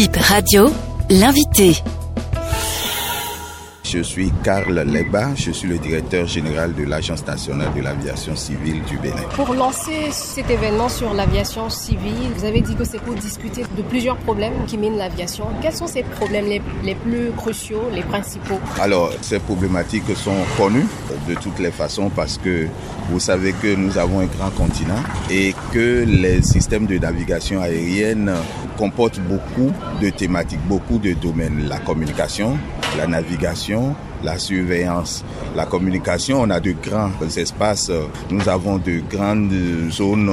Bip Radio, l'invité. Je suis Karl Legba, je suis le directeur général de l'Agence nationale de l'aviation civile du Bénin. Pour lancer cet événement sur l'aviation civile, vous avez dit que c'est pour discuter de plusieurs problèmes qui minent l'aviation. Quels sont ces problèmes les plus cruciaux, les principaux ? Alors, ces problématiques sont connues de toutes les façons parce que vous savez que nous avons un grand continent et que les systèmes de navigation aérienne comportent beaucoup de thématiques, beaucoup de domaines. La communication, la navigation, la surveillance, la communication, on a de grands espaces, nous avons de grandes zones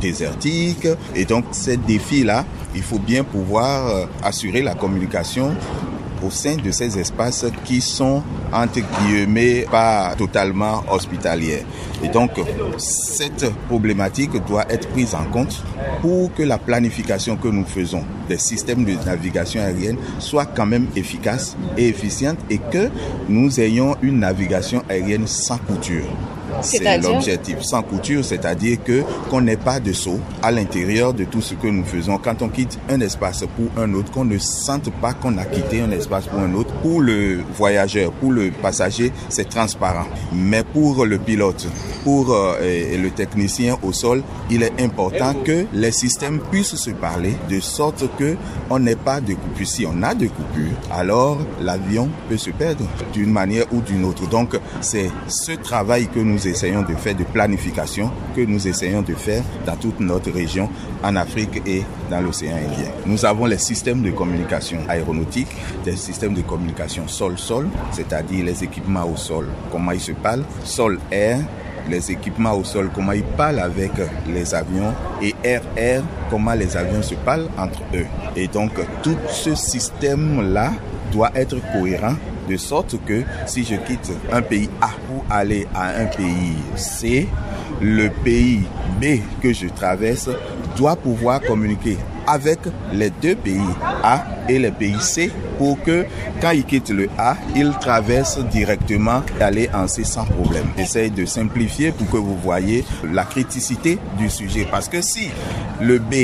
désertiques et donc ces défis-là, il faut bien pouvoir assurer la communication au sein de ces espaces qui sont, entre guillemets, pas totalement hospitaliers. Et donc, cette problématique doit être prise en compte pour que la planification que nous faisons des systèmes de navigation aérienne soit quand même efficace et efficiente et que nous ayons une navigation aérienne sans couture. C'est l'objectif. Sans couture, c'est-à-dire qu'on n'ait pas de saut à l'intérieur de tout ce que nous faisons. Quand on quitte un espace pour un autre, qu'on ne sente pas qu'on a quitté un espace pour un autre. Pour le voyageur, pour le passager, c'est transparent. Mais pour le pilote, pour le technicien au sol, il est important que les systèmes puissent se parler de sorte qu'on n'ait pas de coupure. Si on a de coupure, alors l'avion peut se perdre d'une manière ou d'une autre. Donc, c'est ce travail que nous essayons de faire, de planification que nous essayons de faire dans toute notre région, en Afrique et dans l'océan Indien. Nous avons les systèmes de communication aéronautique, des systèmes de communication sol-sol, c'est-à-dire les équipements au sol, comment ils se parlent, sol-air, les équipements au sol, comment ils parlent avec les avions, et air-air, comment les avions se parlent entre eux. Et donc, tout ce système-là doit être cohérent de sorte que si je quitte un pays A pour aller à un pays C, le pays B que je traverse doit pouvoir communiquer avec les deux pays A et les pays C pour que quand ils quittent le A, ils traversent directement aller en C sans problème. J'essaye de simplifier pour que vous voyez la criticité du sujet parce que si le B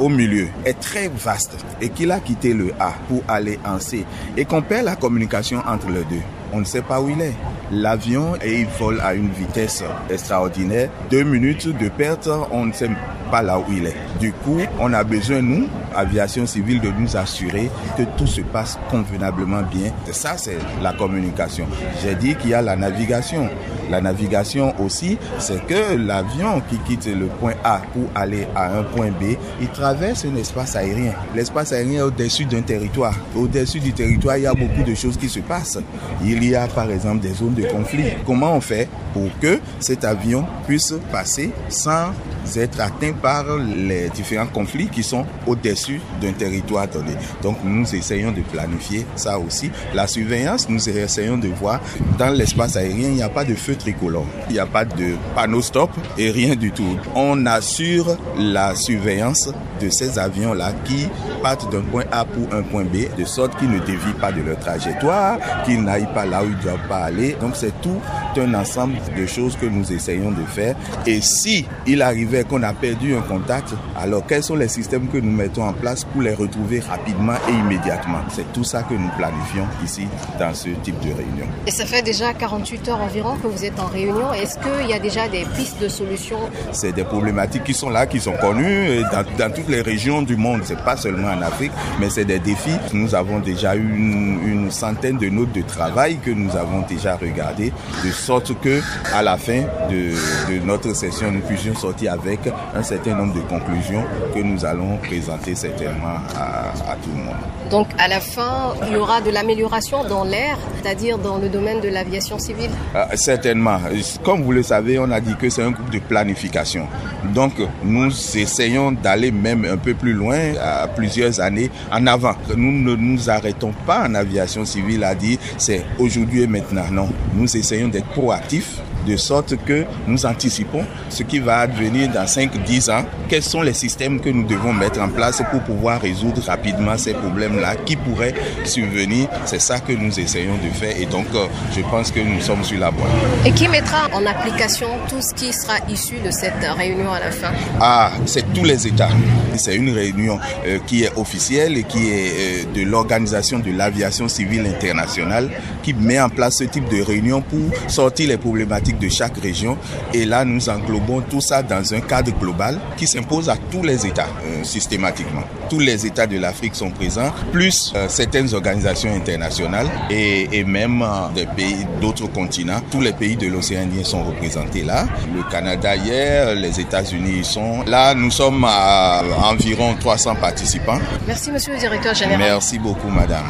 au milieu est très vaste et qu'il a quitté le A pour aller en C et qu'on perd la communication entre les deux. On ne sait pas où il est. L'avion, et il vole à une vitesse extraordinaire. 2 minutes de perte, on ne sait pas là où il est. Du coup, on a besoin, nous, aviation civile, de nous assurer que tout se passe convenablement bien. Ça, c'est la communication. J'ai dit qu'il y a la navigation. La navigation aussi, c'est que l'avion qui quitte le point A pour aller à un point B, il traverse un espace aérien. L'espace aérien est au-dessus d'un territoire. Au-dessus du territoire, il y a beaucoup de choses qui se passent. Il y a par exemple des zones de conflit. Comment on fait pour que cet avion puisse passer sans être atteint par les différents conflits qui sont au-dessus d'un territoire donné. Donc nous essayons de planifier ça aussi. La surveillance, nous essayons de voir dans l'espace aérien, il n'y a pas de feu tricolore, il n'y a pas de panneau stop et rien du tout. On assure la surveillance de ces avions-là qui partent d'un point A pour un point B, de sorte qu'ils ne dévient pas de leur trajectoire, qu'ils n'aillent pas là où ils ne doivent pas aller. Donc c'est tout un ensemble de choses que nous essayons de faire. Et si il arrivait qu'on a perdu un contact, alors quels sont les systèmes que nous mettons en place pour les retrouver rapidement et immédiatement? C'est tout ça que nous planifions ici dans ce type de réunion. Et ça fait déjà 48 heures environ que vous êtes en réunion. Est-ce qu'il y a déjà des pistes de solutions? C'est des problématiques qui sont là, qui sont connues dans toutes les régions du monde. C'est pas seulement en Afrique, mais c'est des défis. Nous avons déjà eu une centaine de notes de travail que nous avons déjà regardées de sorte qu'à la fin de notre session, nous puissions sortir avec un certain nombre de conclusions que nous allons présenter certainement à tout le monde. Donc à la fin, il y aura de l'amélioration dans l'air, c'est-à-dire dans le domaine de l'aviation civile? Certainement. Comme vous le savez, on a dit que c'est un groupe de planification. Donc nous essayons d'aller même un peu plus loin, à plusieurs années en avant. Nous ne nous arrêtons pas en aviation civile à dire c'est aujourd'hui et maintenant. Non, nous essayons d'être proactifs, de sorte que nous anticipons ce qui va advenir dans 5-10 ans. Quels sont les systèmes que nous devons mettre en place pour pouvoir résoudre rapidement ces problèmes-là qui pourraient survenir? C'est ça que nous essayons de faire et donc je pense que nous sommes sur la voie. Et qui mettra en application tout ce qui sera issu de cette réunion à la fin? Ah, c'est tous les États. C'est une réunion qui est officielle et qui est de l'Organisation de l'Aviation Civile Internationale qui met en place ce type de réunion pour sortir les problématiques de chaque région. Et là, nous englobons tout ça dans un cadre global qui s'impose à tous les États systématiquement. Tous les États de l'Afrique sont présents, plus certaines organisations internationales et même des pays d'autres continents. Tous les pays de l'océan Indien sont représentés là. Le Canada hier, les États-Unis sont là. Nous sommes à environ 300 participants. Merci, monsieur le directeur général. Merci beaucoup, madame.